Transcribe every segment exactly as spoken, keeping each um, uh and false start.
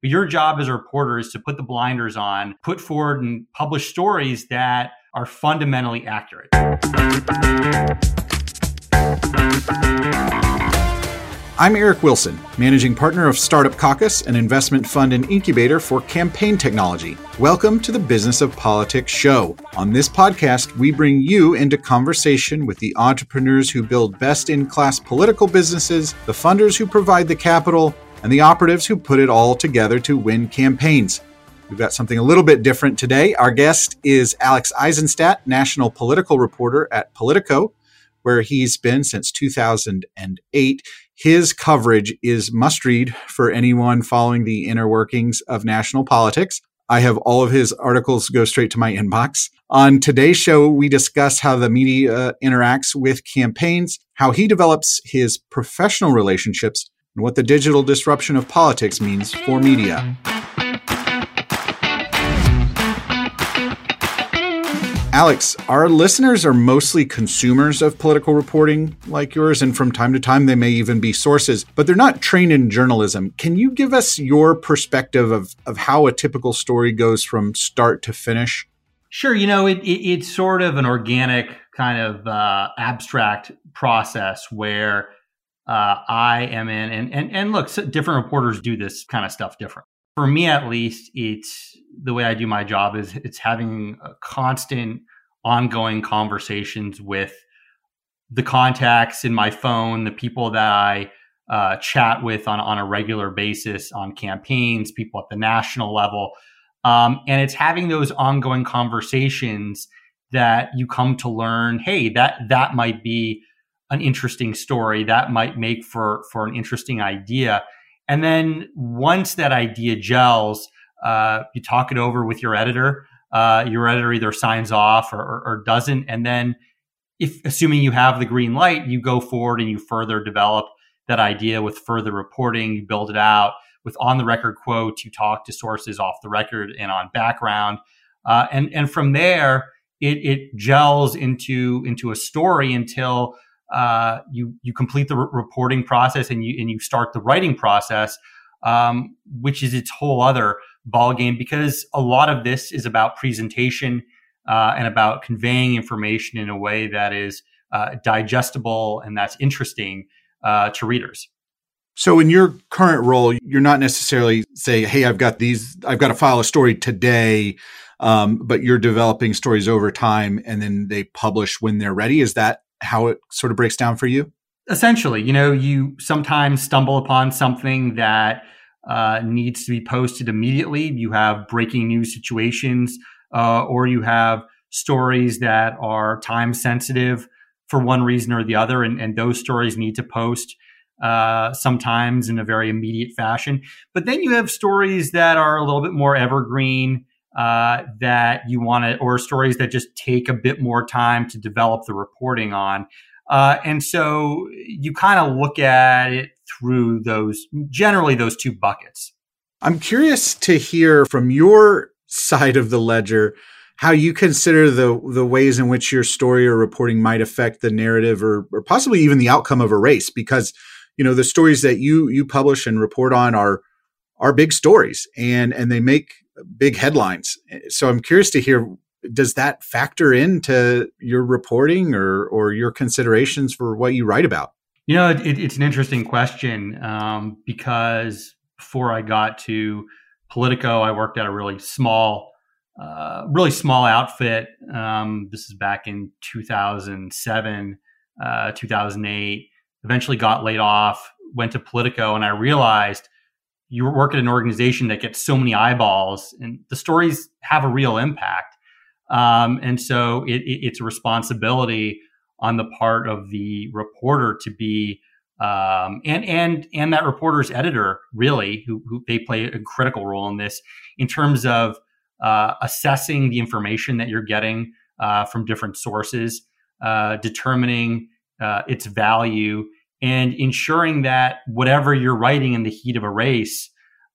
But your job as a reporter is to put the blinders on, put forward and publish stories that are fundamentally accurate. I'm Eric Wilson, managing partner of Startup Caucus, an investment fund and incubator for campaign technology. Welcome to the Business of Politics Show. On this podcast, we bring you into conversation with the entrepreneurs who build best-in-class political businesses, the funders who provide the capital, and the operatives who put it all together to win campaigns. We've got something a little bit different today. Our guest is Alex Isenstadt, national political reporter at Politico, where he's been since two thousand eight. His coverage is must-read for anyone following the inner workings of national politics. I have all of his articles go straight to my inbox. On today's show, we discuss how the media interacts with campaigns, how he develops his professional relationships, and what the digital disruption of politics means for media. Alex, our listeners are mostly consumers of political reporting like yours, and from time to time they may even be sources, but they're not trained in journalism. Can you give us your perspective of, of how a typical story goes from start to finish? Sure. You know, it, it, it's sort of an organic kind of uh, abstract process where Uh, I am in, and and and look, so different reporters do this kind of stuff different. For me, at least, it's the way I do my job is it's having a constant, ongoing conversations with the contacts in my phone, the people that I uh, chat with on on a regular basis on campaigns, people at the national level, um, and it's having those ongoing conversations that you come to learn. Hey, that that might be an interesting story that might make for, for an interesting idea. And then once that idea gels, uh, you talk it over with your editor. Uh, your editor either signs off or, or, or doesn't. And then if, assuming you have the green light, you go forward and you further develop that idea with further reporting. You build it out with on the record quotes. You talk to sources off the record and on background. Uh, and, and from there, it, it gels into, into a story until Uh, you you complete the re- reporting process and you and you start the writing process, um, which is its whole other ballgame, because a lot of this is about presentation uh, and about conveying information in a way that is uh, digestible and that's interesting uh, to readers. So in your current role, you're not necessarily say, hey, I've got these, I've got to file a story today, um, but you're developing stories over time and then they publish when they're ready. Is that how it sort of breaks down for you? Essentially, you know, you sometimes stumble upon something that uh, needs to be posted immediately. You have breaking news situations, uh, or you have stories that are time sensitive for one reason or the other, and, and those stories need to post uh, sometimes in a very immediate fashion. But then you have stories that are a little bit more evergreen, Uh, that you want to, or stories that just take a bit more time to develop the reporting on. Uh, and so you kind of look at it through those, generally those two buckets. I'm curious to hear from your side of the ledger, how you consider the the ways in which your story or reporting might affect the narrative or, or possibly even the outcome of a race, because, you know, the stories that you, you publish and report on are, are big stories and, and they make big headlines. So I'm curious to hear, does that factor into your reporting or or your considerations for what you write about? You know, it, it's an interesting question um, because before I got to Politico, I worked at a really small, uh, really small outfit. Um, this is back in two thousand seven, uh, two thousand eight, eventually got laid off, went to Politico, and I realized you work at an organization that gets so many eyeballs and the stories have a real impact. Um, and so it, it, it's a responsibility on the part of the reporter to be, um, and, and, and that reporter's editor really, who, who they play a critical role in this in terms of, uh, assessing the information that you're getting, uh, from different sources, uh, determining, uh, its value, and ensuring that whatever you're writing in the heat of a race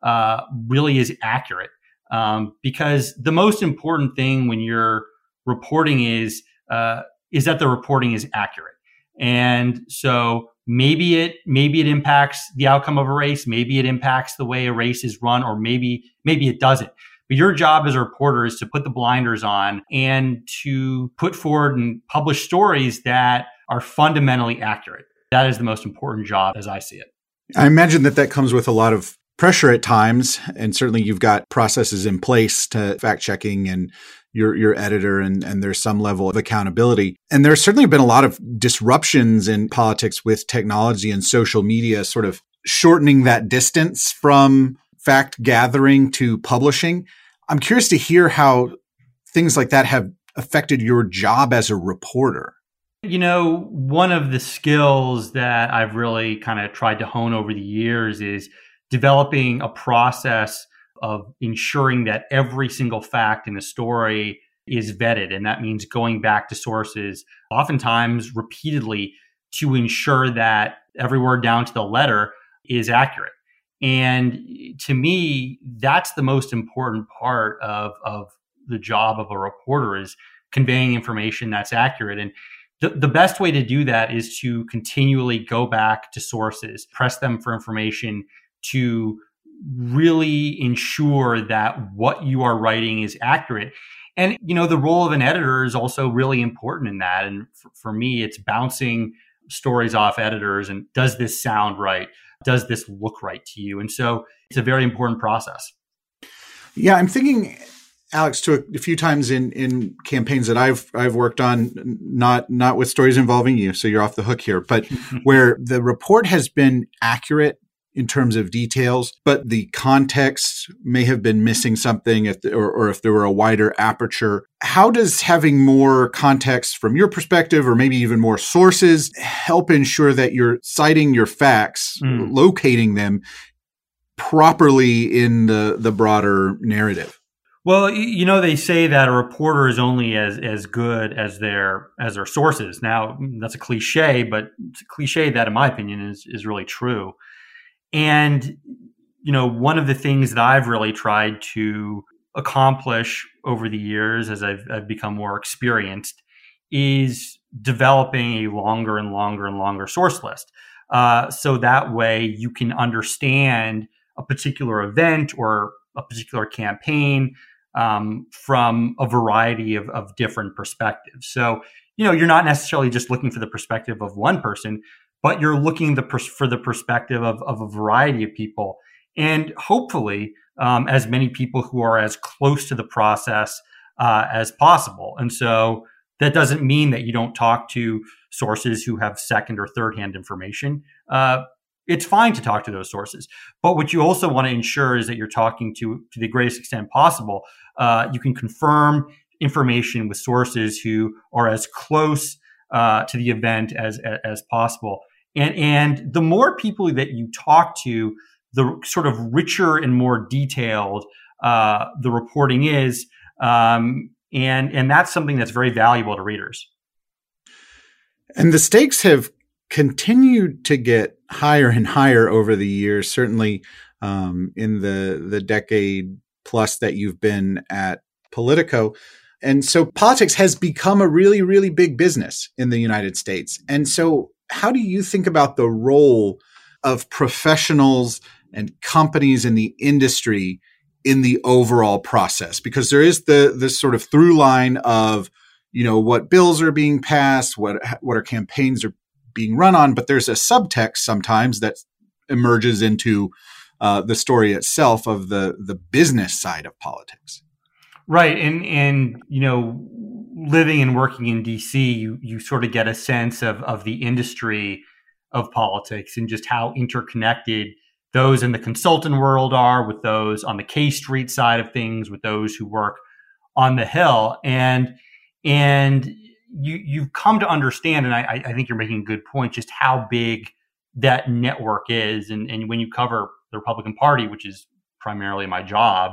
uh, really is accurate. Um, because the most important thing when you're reporting is, uh, is that the reporting is accurate. And so Maybe it maybe it impacts the outcome of a race. Maybe it impacts the way a race is run, or maybe maybe it doesn't. But your job as a reporter is to put the blinders on and to put forward and publish stories that are fundamentally accurate. That is the most important job as I see it. I imagine that that comes with a lot of pressure at times. And certainly you've got processes in place to fact checking and your your editor, and, and there's some level of accountability. And there's certainly been a lot of disruptions in politics with technology and social media sort of shortening that distance from fact gathering to publishing. I'm curious to hear how things like that have affected your job as a reporter. You know, one of the skills that I've really kind of tried to hone over the years is developing a process of ensuring that every single fact in a story is vetted. And that means going back to sources, oftentimes repeatedly, to ensure that every word down to the letter is accurate. And to me, that's the most important part of, of the job of a reporter, is conveying information that's accurate. And the, the best way to do that is to continually go back to sources, press them for information, to really ensure that what you are writing is accurate. And, you know, the role of an editor is also really important in that. And for, for me, it's bouncing stories off editors and, does this sound right? Does this look right to you? And so it's a very important process. Yeah, I'm thinking, Alex, to a, a few times in in campaigns that I've I've worked on, not not with stories involving you, so you're off the hook here, but where the report has been accurate in terms of details, but the context may have been missing something, if the, or, or if there were a wider aperture. How does having more context from your perspective, or maybe even more sources, help ensure that you're citing your facts, mm. locating them properly in the, the broader narrative? Well, you know, they say that a reporter is only as, as good as their as their sources. Now, that's a cliche, but it's a cliche that, in my opinion, is is really true. And, you know, one of the things that I've really tried to accomplish over the years as I've, I've become more experienced is developing a longer and longer and longer source list. Uh, so that way you can understand a particular event or a particular campaign um, from a variety of, of different perspectives. So, you know, you're not necessarily just looking for the perspective of one person, but you're looking the pers- for the perspective of, of a variety of people. And hopefully, um, as many people who are as close to the process uh, as possible. And so that doesn't mean that you don't talk to sources who have second or third hand information. Uh, it's fine to talk to those sources. But what you also want to ensure is that you're talking to, to the greatest extent possible. Uh, you can confirm information with sources who are as close uh, to the event as, as possible. And and the more people that you talk to, the sort of richer and more detailed uh, the reporting is, um, and and that's something that's very valuable to readers. And the stakes have continued to get higher and higher over the years. Certainly, um, in the the decade plus that you've been at Politico. And so politics has become a really, really big business in the United States. And so how do you think about the role of professionals and companies in the industry in the overall process? Because there is the this sort of through line of, you know, what bills are being passed, what what are campaigns are being run on, but there's a subtext sometimes that emerges into uh, the story itself of the the business side of politics. Right. And, and, you know, living and working in D C, you, you sort of get a sense of, of the industry of politics and just how interconnected those in the consultant world are with those on the K Street side of things, with those who work on the Hill. And, and you, you've come to understand, and I, I think you're making a good point, just how big that network is. And, and when you cover the Republican Party, which is primarily my job,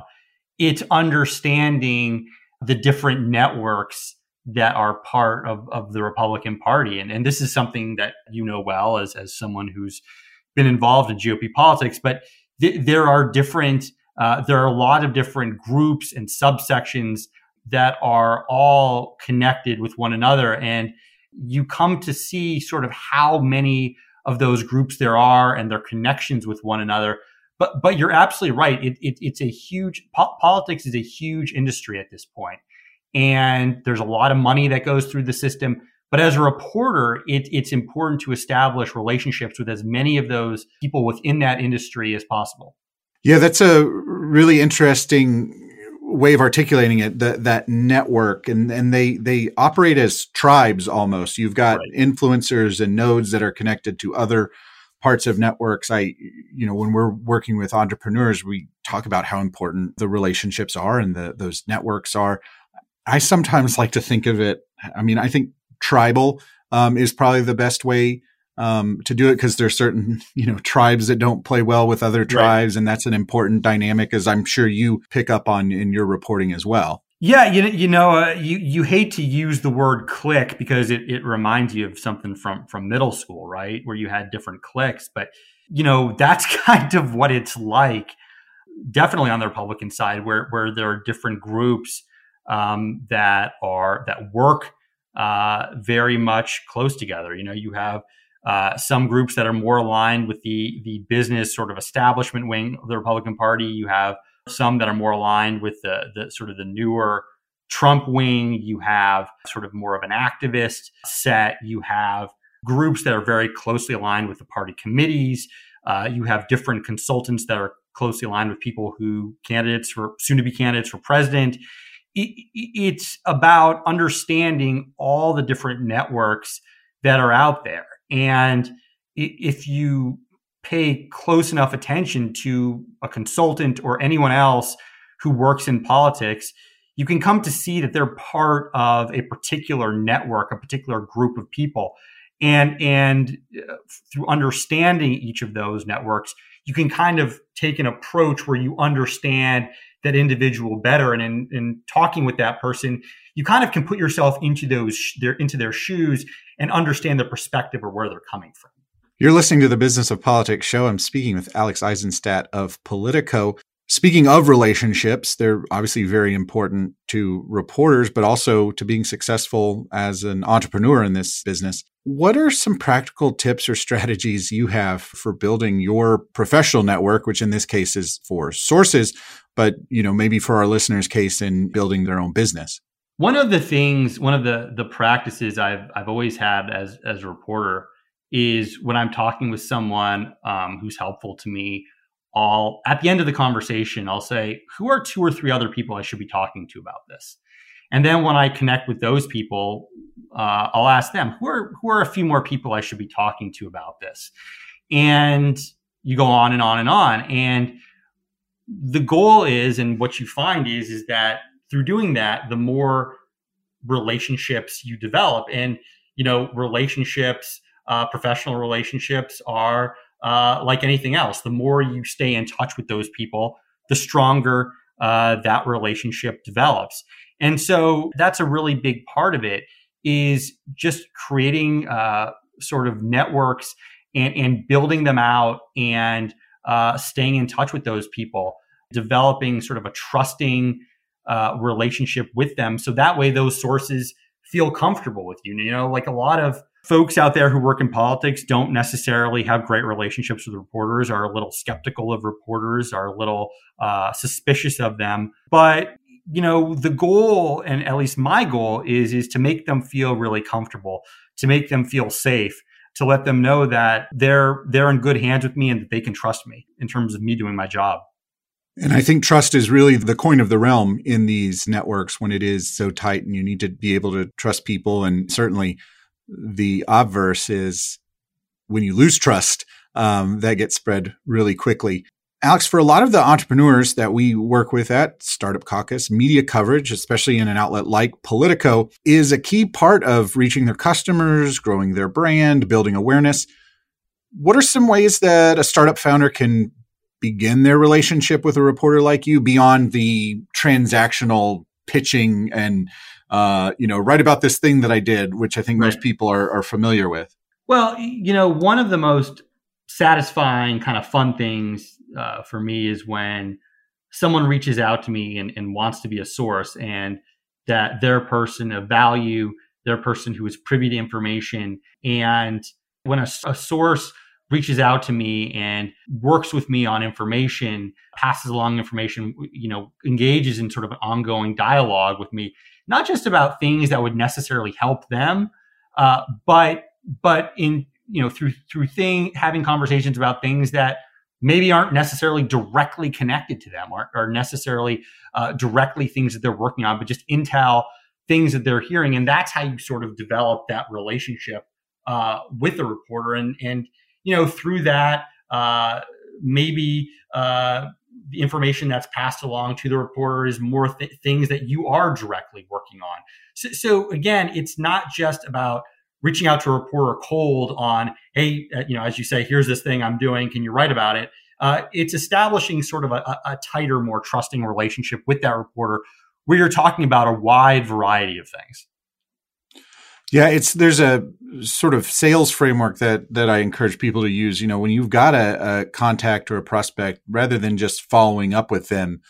it's understanding the different networks that are part of, of the Republican Party. And, and this is something that you know well as, as someone who's been involved in G O P politics, but th- there are different, uh, there are a lot of different groups and subsections that are all connected with one another. And you come to see sort of how many of those groups there are and their connections with one another. But but you're absolutely right. It, it, it's a huge po- politics is a huge industry at this point, and there's a lot of money that goes through the system. But as a reporter, it, it's important to establish relationships with as many of those people within that industry as possible. Yeah, that's a really interesting way of articulating it, that, that network. And, and they, they operate as tribes almost. You've got right. influencers and nodes that are connected to other parts of networks. I, you know, when we're working with entrepreneurs, we talk about how important the relationships are and the, those networks are. I sometimes like to think of it. I mean, I think tribal um, is probably the best way um, to do it, because there's certain, you know, tribes that don't play well with other tribes. Right. And that's an important dynamic, as I'm sure you pick up on in your reporting as well. Yeah. You, you know, uh, you, you hate to use the word clique because it, it reminds you of something from, from middle school, right? Where you had different cliques, but you know, that's kind of what it's like, definitely on the Republican side, where, where there are different groups um, that are, that work uh, very much close together. You know, you have, Uh, some groups that are more aligned with the the business sort of establishment wing of the Republican Party. You have some that are more aligned with the, the sort of the newer Trump wing. You have sort of more of an activist set. You have groups that are very closely aligned with the party committees. Uh, you have different consultants that are closely aligned with people who candidates for soon-to-be candidates for president. It, it's about understanding all the different networks that are out there. And if you pay close enough attention to a consultant or anyone else who works in politics, you can come to see that they're part of a particular network, a particular group of people. And, and through understanding each of those networks, you can kind of take an approach where you understand that individual better. And in, in talking with that person, you kind of can put yourself into those, their, into their shoes and understand their perspective or where they're coming from. You're listening to The Business of Politics Show. I'm speaking with Alex Isenstadt of Politico. Speaking of relationships, they're obviously very important to reporters, but also to being successful as an entrepreneur in this business. What are some practical tips or strategies you have for building your professional network, which in this case is for sources, but you know, maybe for our listeners' case in building their own business? One of the things, one of the the practices I've I've always had as as a reporter is when I'm talking with someone um, who's helpful to me, I'll at the end of the conversation, I'll say, who are two or three other people I should be talking to about this? And then when I connect with those people, uh, I'll ask them, who are who are a few more people I should be talking to about this? And you go on and on and on. And the goal is, and what you find is, is that through doing that, the more relationships you develop. And, you know, relationships, uh, professional relationships are uh, like anything else. The more you stay in touch with those people, the stronger uh, that relationship develops. And so that's a really big part of it, is just creating uh, sort of networks and, and building them out and uh, staying in touch with those people, developing sort of a trusting uh, relationship with them. So that way those sources feel comfortable with you. You know, like a lot of folks out there who work in politics don't necessarily have great relationships with reporters, are a little skeptical of reporters, are a little uh, suspicious of them. But you know, the goal, and at least my goal, is, is to make them feel really comfortable, to make them feel safe, to let them know that they're, they're in good hands with me and that they can trust me in terms of me doing my job. And I think trust is really the coin of the realm in these networks when it is so tight and you need to be able to trust people. And certainly the obverse is when you lose trust, um, that gets spread really quickly. Alex, for a lot of the entrepreneurs that we work with at Startup Caucus, media coverage, especially in an outlet like Politico, is a key part of reaching their customers, growing their brand, building awareness. What are some ways that a startup founder can begin their relationship with a reporter like you beyond the transactional pitching and, uh, you know, write about this thing that I did, which I think right. most people are, are familiar with? Well, you know, one of the most satisfying kind of fun things Uh, for me is when someone reaches out to me and, and wants to be a source, and that they're a person of value, they're a person who is privy to information, and When a, a source reaches out to me and works with me on information, passes along information, you know, engages in sort of an ongoing dialogue with me, not just about things that would necessarily help them, uh, but but in you know through through thing having conversations about things that maybe aren't necessarily directly connected to them, or are necessarily uh, directly things that they're working on, but just intel, things that they're hearing, and that's how you sort of develop that relationship uh, with the reporter, and and. You know, through that, uh, maybe uh, the information that's passed along to the reporter is more th- things that you are directly working on. So, so again, it's not just about reaching out to a reporter cold on, hey, uh, you know, as you say, here's this thing I'm doing. Can you write about it? Uh, it's establishing sort of a, a tighter, more trusting relationship with that reporter where you're talking about a wide variety of things. Yeah, it's there's a sort of sales framework that that I encourage people to use. You know, when you've got a, a contact or a prospect, rather than just following up with them,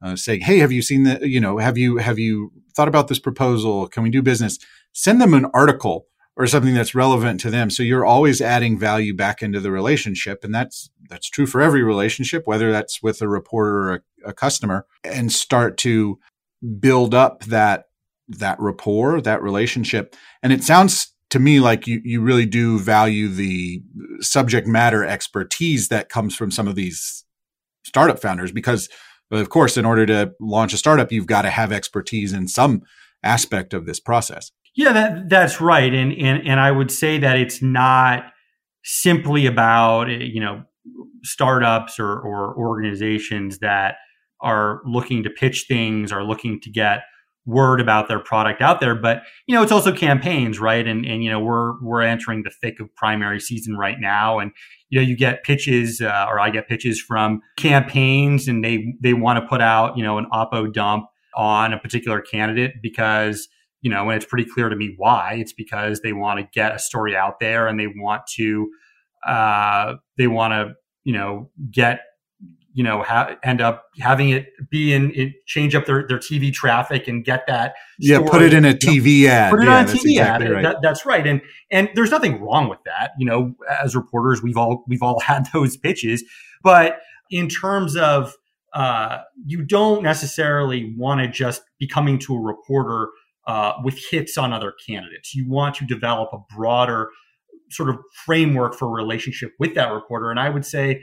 uh, saying, "Hey, have you seen the? You know, have you have you thought about this proposal? Can we do business?" Send them an article or something that's relevant to them. So you're always adding value back into the relationship, and that's that's true for every relationship, whether that's with a reporter or a, a customer, and start to build up that. that rapport, that relationship. And it sounds to me like you, you really do value the subject matter expertise that comes from some of these startup founders, because of course, in order to launch a startup, you've got to have expertise in some aspect of this process. Yeah, that, that's right. And, and, and I would say that it's not simply about, you know, startups or, or organizations that are looking to pitch things or looking to get word about their product out there, but you know, it's also campaigns, right? And, and, you know, we're, we're entering the thick of primary season right now. And, you know, you get pitches, uh, or I get pitches from campaigns, and they, they want to put out, you know, an oppo dump on a particular candidate because, you know, and it's pretty clear to me why. It's because they want to get a story out there, and they want to, uh, they want to, you know, get, you know, ha- end up having it be in, it change up their, their T V traffic and get that. Yeah, story. Put it in a T V you know, ad. Put it yeah, on a T V exactly ad. Right. That, that's right. And and there's nothing wrong with that. You know, as reporters, we've all we've all had those pitches. But in terms of, uh, you don't necessarily want to just be coming to a reporter uh, with hits on other candidates. You want to develop a broader sort of framework for a relationship with that reporter. And I would say,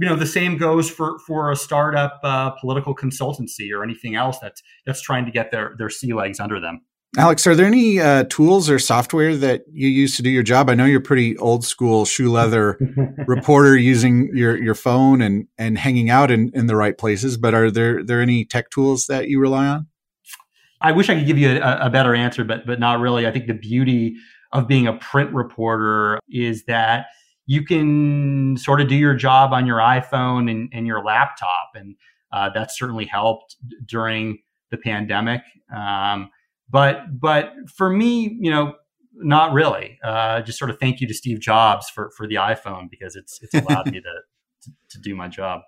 you know, the same goes for, for a startup uh, political consultancy or anything else that's that's trying to get their, their sea legs under them. Alex, are there any uh, tools or software that you use to do your job? I know you're pretty old school shoe leather reporter using your, your phone and, and hanging out in, in the right places, but are there, there any tech tools that you rely on? I wish I could give you a, a better answer, but but not really. I think the beauty of being a print reporter is that you can sort of do your job on your iPhone and, and your laptop. And uh, that's certainly helped during the pandemic. Um, but but for me, you know, not really. Uh, just sort of thank you to Steve Jobs for, for the iPhone, because it's it's allowed me to, to, to do my job.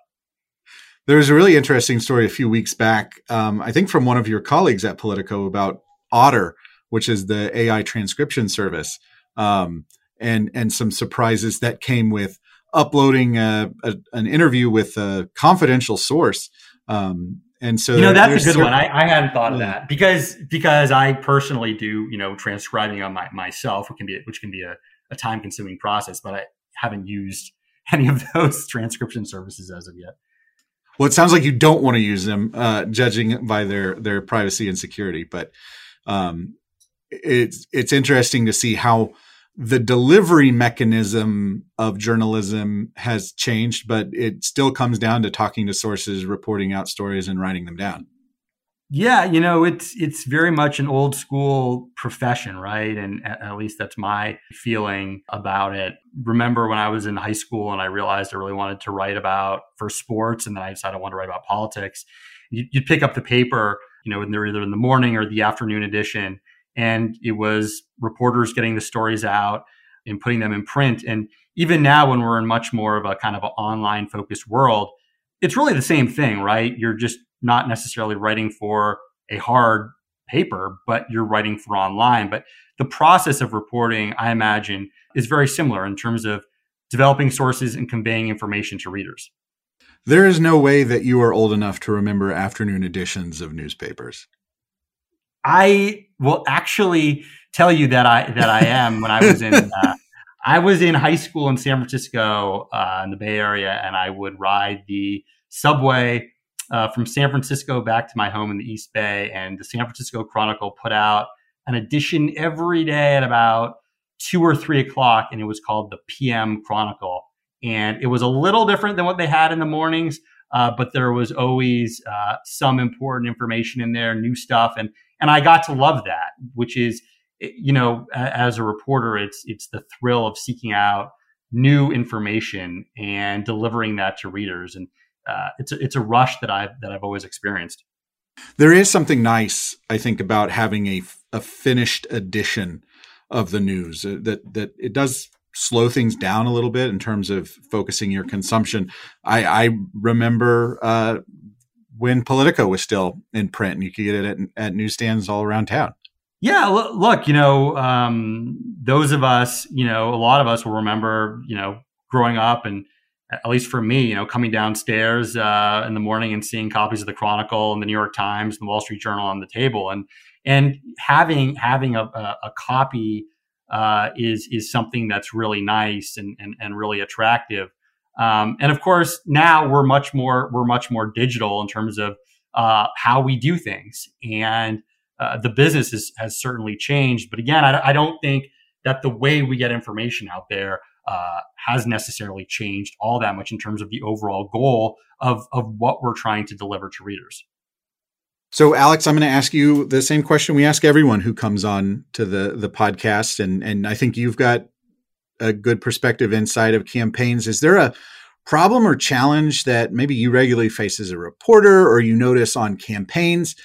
There was a really interesting story a few weeks back, um, I think from one of your colleagues at Politico, about Otter, which is the A I transcription service. Um And and some surprises that came with uploading a, a, an interview with a confidential source, um, and so you know there, that's a good certain- one. I, I hadn't thought of that because because I personally do you know transcribing on my, myself, which can be which can be a, a time consuming process, but I haven't used any of those transcription services as of yet. Well, it sounds like you don't want to use them, uh, judging by their their privacy and security. But um, it's it's interesting to see how the delivery mechanism of journalism has changed, but it still comes down to talking to sources, reporting out stories, and writing them down. Yeah, you know, it's it's very much an old school profession, right? And at least that's my feeling about it. Remember when I was in high school and I realized I really wanted to write about for sports, and then I decided I wanted to write about politics. You'd, you'd pick up the paper, you know, and they're either in the morning or the afternoon edition. And it was reporters getting the stories out and putting them in print. And even now, when we're in much more of a kind of an online focused world, it's really the same thing, right? You're just not necessarily writing for a hard paper, but you're writing for online. But the process of reporting, I imagine, is very similar in terms of developing sources and conveying information to readers. There is no way that you are old enough to remember afternoon editions of newspapers. I will actually tell you that I that I am. When I was in uh, I was in high school in San Francisco uh, in the Bay Area, and I would ride the subway uh, from San Francisco back to my home in the East Bay. And the San Francisco Chronicle put out an edition every day at about two or three o'clock, and it was called the P M Chronicle. And it was a little different than what they had in the mornings, uh, but there was always uh, some important information in there, new stuff. And and I got to love that, which is, you know, as a reporter, it's it's the thrill of seeking out new information and delivering that to readers. And uh, it's a, it's a rush that I've, that I've always experienced. There is something nice, I think, about having a, a finished edition of the news, that that it does slow things down a little bit in terms of focusing your consumption. I, I remember uh, when Politico was still in print, and you could get it at, at newsstands all around town. Yeah, l- look, you know, um, those of us, you know, a lot of us will remember, you know, growing up, and at least for me, you know, coming downstairs uh, in the morning and seeing copies of the Chronicle and the New York Times and the Wall Street Journal on the table, and and having having a, a, a copy. Uh, is is something that's really nice and and, and really attractive, um, and of course now we're much more we're much more digital in terms of uh, how we do things, and uh, the business is, has certainly changed. But again, I, I don't think that the way we get information out there uh, has necessarily changed all that much in terms of the overall goal of of what we're trying to deliver to readers. So, Alex, I'm going to ask you the same question we ask everyone who comes on to the, the podcast, and and I think you've got a good perspective inside of campaigns. Is there a problem or challenge that maybe you regularly face as a reporter, or you notice on campaigns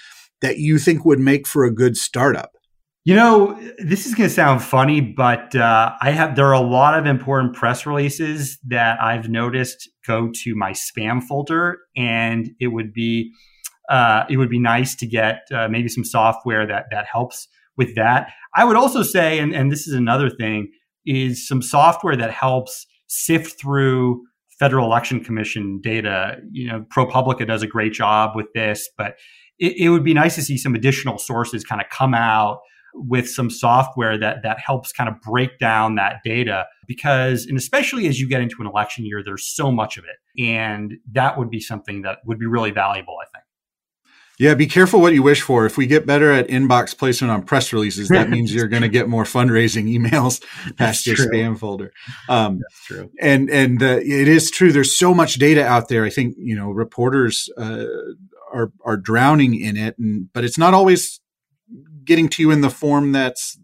that you think would make for a good startup? You know, this is going to sound funny, but uh, I have there are a lot of important press releases that I've noticed go to my spam folder, and it would be. Uh, it would be nice to get uh, maybe some software that that helps with that. I would also say, and, and this is another thing, is some software that helps sift through Federal Election Commission data. You know, ProPublica does a great job with this, but it, it would be nice to see some additional sources kind of come out with some software that that helps kind of break down that data, because, and especially as you get into an election year, there's so much of it. And that would be something that would be really valuable, I think. Yeah, be careful what you wish for. If we get better at inbox placement on press releases, that means you're going to get more fundraising emails past your spam folder. Um, That's true. And and uh, it is true. There's so much data out there. I think, you know, reporters uh, are are drowning in it, and but it's not always getting to you in the form that's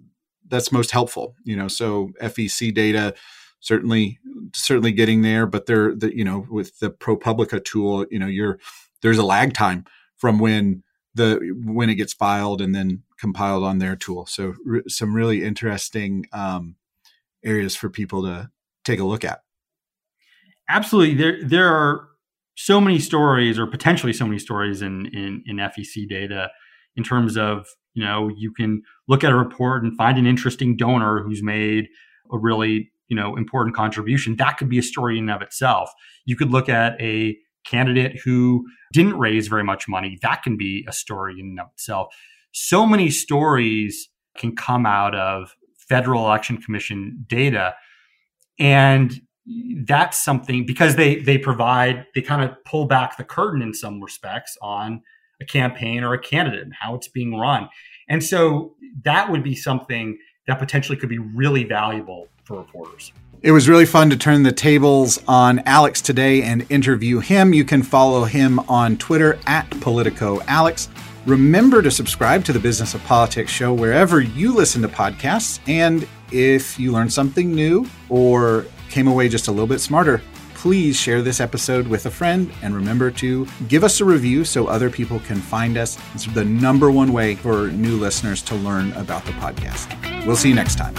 that's most helpful. You know, so F E C data. Certainly, certainly getting there, but they're the, you know, with the ProPublica tool, you know, you're there's a lag time from when the when it gets filed and then compiled on their tool. So r- some really interesting um, areas for people to take a look at. Absolutely. There there are so many stories, or potentially so many stories in, in, in F E C data in terms of, you know, you can look at a report and find an interesting donor who's made a really, you know, important contribution. That could be a story in and of itself. You could look at a candidate who didn't raise very much money. That can be a story in and of itself. So many stories can come out of Federal Election Commission data. And that's something, because they they provide, they kind of pull back the curtain in some respects on a campaign or a candidate and how it's being run. And so that would be something that potentially could be really valuable for reporters. It was really fun to turn the tables on Alex today and interview him. You can follow him on Twitter at Politico Alex. Remember to subscribe to the Business of Politics show wherever you listen to podcasts. And if you learned something new or came away just a little bit smarter, please share this episode with a friend, and remember to give us a review so other people can find us. It's the number one way for new listeners to learn about the podcast. We'll see you next time.